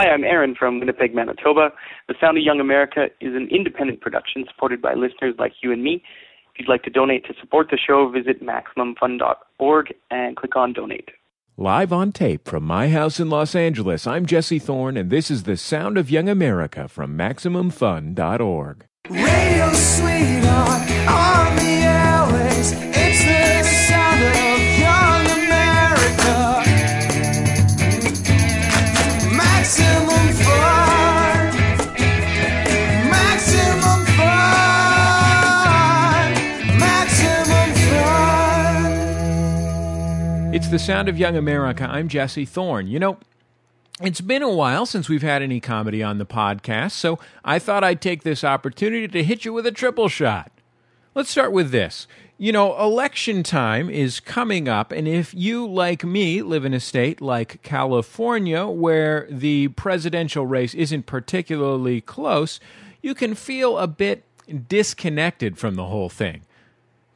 Hi, I'm Aaron from Winnipeg, Manitoba. The Sound of Young America is an independent production supported by listeners like you and me. If you'd like to donate to support the show, visit MaximumFun.org and click on Donate. Live on tape from my house in Los Angeles, I'm Jesse Thorne, and this is The Sound of Young America from MaximumFun.org. Radio Sweetheart on the airways, it's the sound of young America. Maximum Fun, Maximum Fun, Maximum Fun. It's the sound of young America. I'm Jesse Thorne. You know, it's been a while since we've had any comedy on the podcast, so I thought I'd take this opportunity to hit you with a triple shot. Let's start with this. You know, election time is coming up, and if you, like me, live in a state like California where the presidential race isn't particularly close, you can feel a bit disconnected from the whole thing.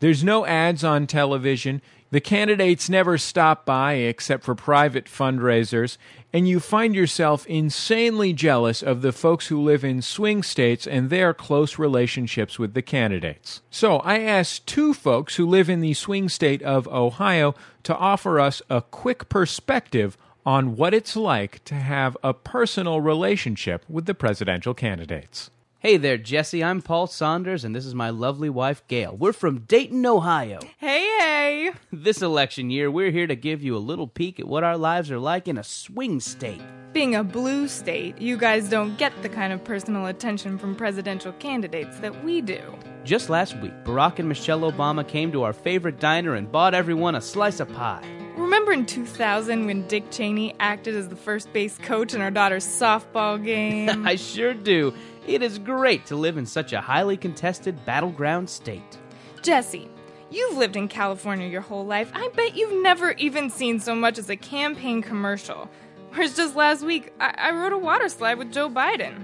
There's no ads on television. The candidates never stop by except for private fundraisers, and you find yourself insanely jealous of the folks who live in swing states and their close relationships with the candidates. So I asked two folks who live in the swing state of Ohio to offer us a quick perspective on what it's like to have a personal relationship with the presidential candidates. Hey there, Jesse. I'm Paul Saunders, and this is my lovely wife, Gail. We're from Dayton, Ohio. Hey, hey. This election year, we're here to give you a little peek at what our lives are like in a swing state. Being a blue state, you guys don't get the kind of personal attention from presidential candidates that we do. Just last week, Barack and Michelle Obama came to our favorite diner and bought everyone a slice of pie. Remember in 2000 when Dick Cheney acted as the first base coach in our daughter's softball game? I sure do. It is great to live in such a highly contested battleground state. Jesse, you've lived in California your whole life. I bet you've never even seen so much as a campaign commercial. Whereas just last week, I rode a water slide with Joe Biden.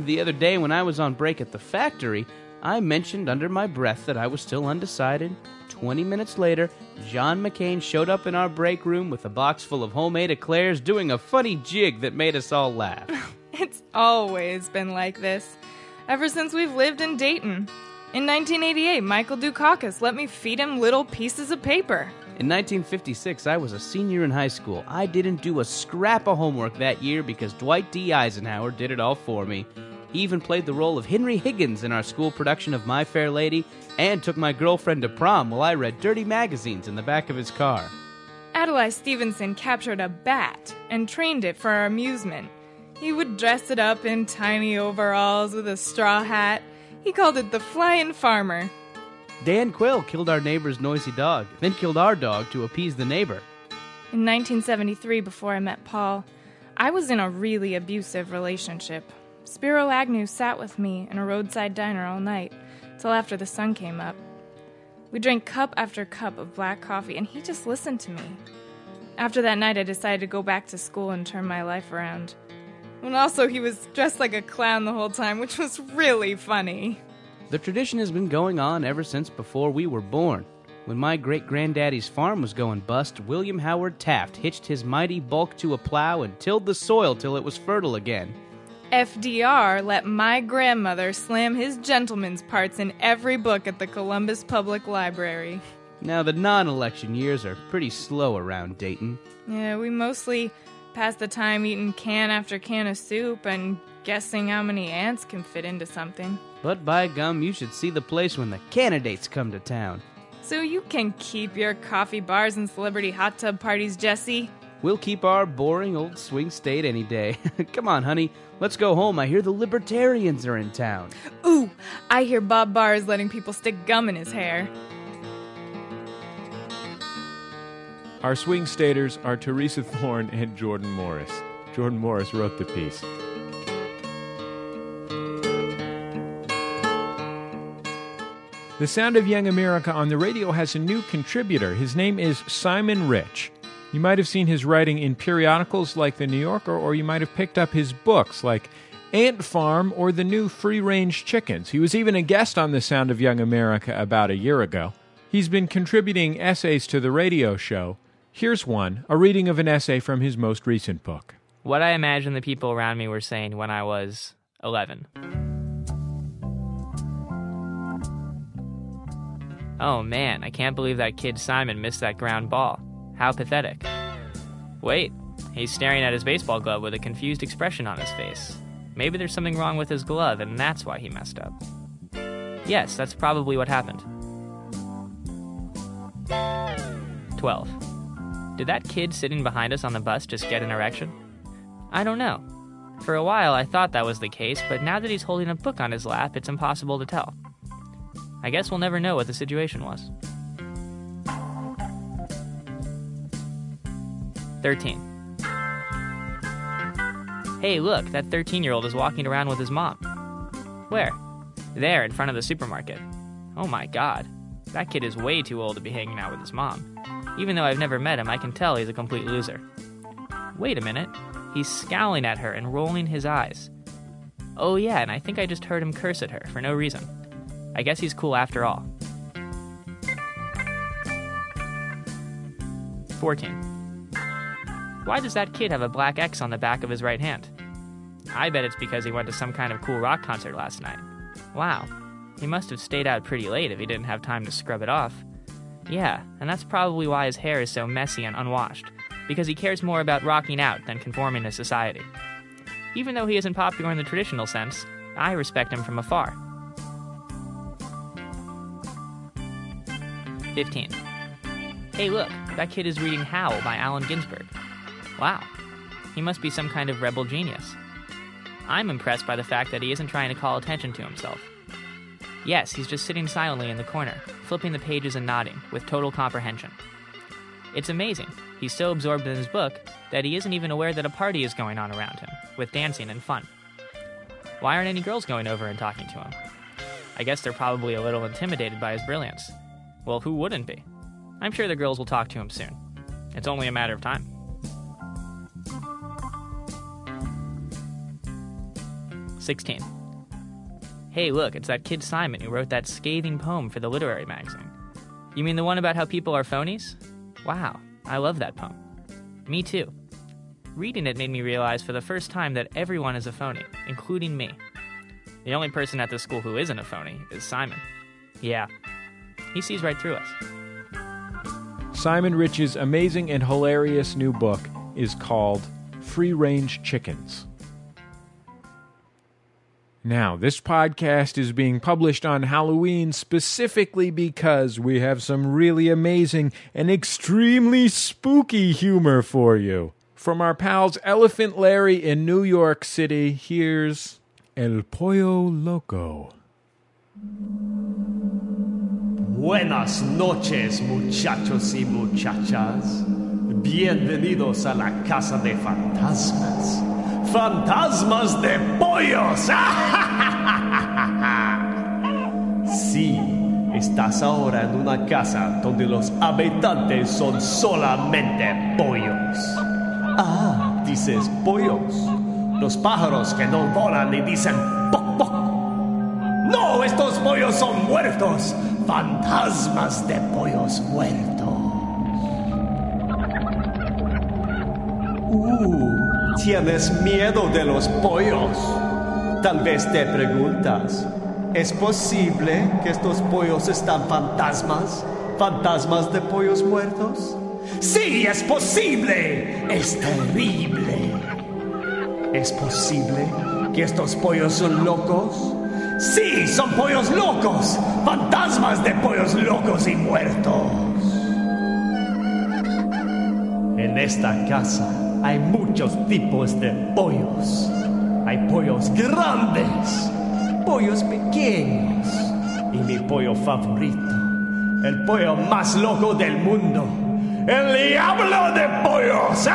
The other day when I was on break at the factory, I mentioned under my breath that I was still undecided. 20 minutes later, John McCain showed up in our break room with a box full of homemade eclairs doing a funny jig that made us all laugh. It's always been like this, ever since we've lived in Dayton. In 1988, Michael Dukakis let me feed him little pieces of paper. In 1956, I was a senior in high school. I didn't do a scrap of homework that year because Dwight D. Eisenhower did it all for me. He even played the role of Henry Higgins in our school production of My Fair Lady and took my girlfriend to prom while I read dirty magazines in the back of his car. Adlai Stevenson captured a bat and trained it for our amusement. He would dress it up in tiny overalls with a straw hat. He called it the Flying Farmer. Dan Quill killed our neighbor's noisy dog, then killed our dog to appease the neighbor. In 1973, before I met Paul, I was in a really abusive relationship. Spiro Agnew sat with me in a roadside diner all night, till after the sun came up. We drank cup after cup of black coffee, and he just listened to me. After that night, I decided to go back to school and turn my life around. And also, he was dressed like a clown the whole time, which was really funny. The tradition has been going on ever since before we were born. When my great-granddaddy's farm was going bust, William Howard Taft hitched his mighty bulk to a plow and tilled the soil till it was fertile again. FDR let my grandmother slam his gentleman's parts in every book at the Columbus Public Library. Now, the non-election years are pretty slow around Dayton. Yeah, we mostly pass the time eating can after can of soup and guessing how many ants can fit into something. But by gum, you should see the place when the candidates come to town. So you can keep your coffee bars and celebrity hot tub parties, Jesse. We'll keep our boring old swing state any day. Come on, honey. Let's go home. I hear the libertarians are in town. Ooh, I hear Bob Barr is letting people stick gum in his hair. Our swing staters are Teresa Thorne and Jordan Morris. Jordan Morris wrote the piece. The Sound of Young America on the radio has a new contributor. His name is Simon Rich. You might have seen his writing in periodicals like The New Yorker, or you might have picked up his books like Ant Farm or the new Free Range Chickens. He was even a guest on The Sound of Young America about a year ago. He's been contributing essays to the radio show. Here's one, a reading of an essay from his most recent book. what I imagine the people around me were saying when I was 11. Oh man, I can't believe that kid Simon missed that ground ball. How pathetic. Wait, he's staring at his baseball glove with a confused expression on his face. Maybe there's something wrong with his glove and that's why he messed up. Yes, that's probably what happened. 12. Did that kid sitting behind us on the bus just get an erection? I don't know. For a while I thought that was the case, but now that he's holding a book on his lap, it's impossible to tell. I guess we'll never know what the situation was. 13. Hey, look, that 13-year-old is walking around with his mom. Where? There, in front of the supermarket. Oh my god. That kid is way too old to be hanging out with his mom. Even though I've never met him, I can tell he's a complete loser. Wait a minute. He's scowling at her and rolling his eyes. Oh yeah, and I think I just heard him curse at her for no reason. I guess he's cool after all. 14. Why does that kid have a black X on the back of his right hand? I bet it's because he went to some kind of cool rock concert last night. Wow, he must have stayed out pretty late if he didn't have time to scrub it off. Yeah, and that's probably why his hair is so messy and unwashed, because he cares more about rocking out than conforming to society. Even though he isn't popular in the traditional sense, I respect him from afar. 15. Hey look, that kid is reading Howl by Allen Ginsberg. Wow, he must be some kind of rebel genius. I'm impressed by the fact that he isn't trying to call attention to himself. Yes, he's just sitting silently in the corner, flipping the pages and nodding, with total comprehension. It's amazing, he's so absorbed in his book that he isn't even aware that a party is going on around him, with dancing and fun. Why aren't any girls going over and talking to him? I guess they're probably a little intimidated by his brilliance. Well, who wouldn't be? I'm sure the girls will talk to him soon. It's only a matter of time. 16. Hey, look, it's that kid Simon who wrote that scathing poem for the literary magazine. You mean the one about how people are phonies? Wow, I love that poem. Me too. Reading it made me realize for the first time that everyone is a phony, including me. The only person at this school who isn't a phony is Simon. Yeah. He sees right through us. Simon Rich's amazing and hilarious new book is called Free Range Chickens. Now, this podcast is being published on Halloween specifically because we have some really amazing and extremely spooky humor for you. From our pals Elephant Larry in New York City, here's El Pollo Loco. Buenas noches, muchachos y muchachas. Bienvenidos a la casa de fantasmas. Fantasmas de pollos. Sí, estás ahora en una casa donde los habitantes son solamente pollos. Ah, dices pollos. Los pájaros que no volan y dicen poc, poc. No, estos pollos son muertos. Fantasmas de pollos muertos. ¿Tienes miedo de los pollos? Tal vez te preguntas, ¿es posible que estos pollos están fantasmas? ¿Fantasmas de pollos muertos? ¡Sí, es posible! ¡Es terrible! ¿Es posible que estos pollos son locos? ¡Sí, son pollos locos! ¡Fantasmas de pollos locos y muertos! En esta casa hay muchos tipos de pollos. Hay pollos grandes, pollos pequeños y mi pollo favorito, el pollo más loco del mundo, el diablo de pollos.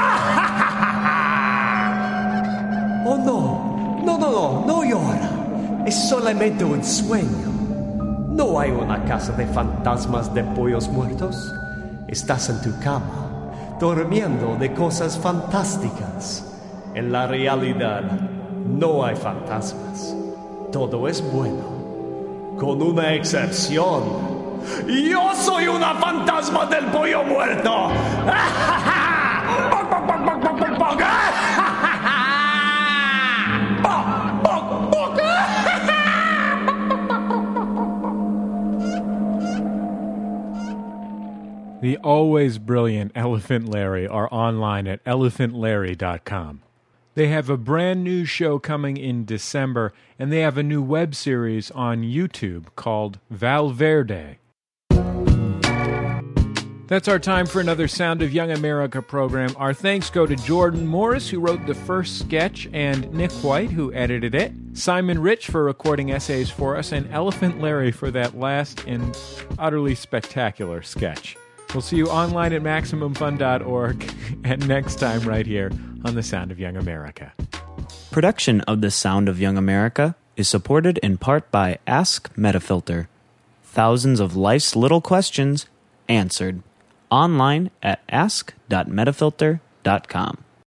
Oh no llora. Es solamente un sueño. No hay una casa de fantasmas de pollos muertos. Estás en tu cama, durmiendo de cosas fantásticas. En la realidad no hay fantasmas. Todo es bueno, con una excepción. ¡Yo soy una fantasma del pollo muerto! ¡Ja, ja, ja! ¡Poc, poc, poc, poc, poc, poc! ¡Ja, ja, ja! The always brilliant Elephant Larry are online at elephantlarry.com. They have a brand new show coming in December, and they have a new web series on YouTube called Valverde. That's our time for another Sound of Young America program. Our thanks go to Jordan Morris, who wrote the first sketch, and Nick White, who edited it, Simon Rich for recording essays for us, and Elephant Larry for that last and utterly spectacular sketch. We'll see you online at MaximumFun.org and next time right here on The Sound of Young America. Production of The Sound of Young America is supported in part by Ask Metafilter. Thousands of life's little questions answered. Online at ask.metafilter.com.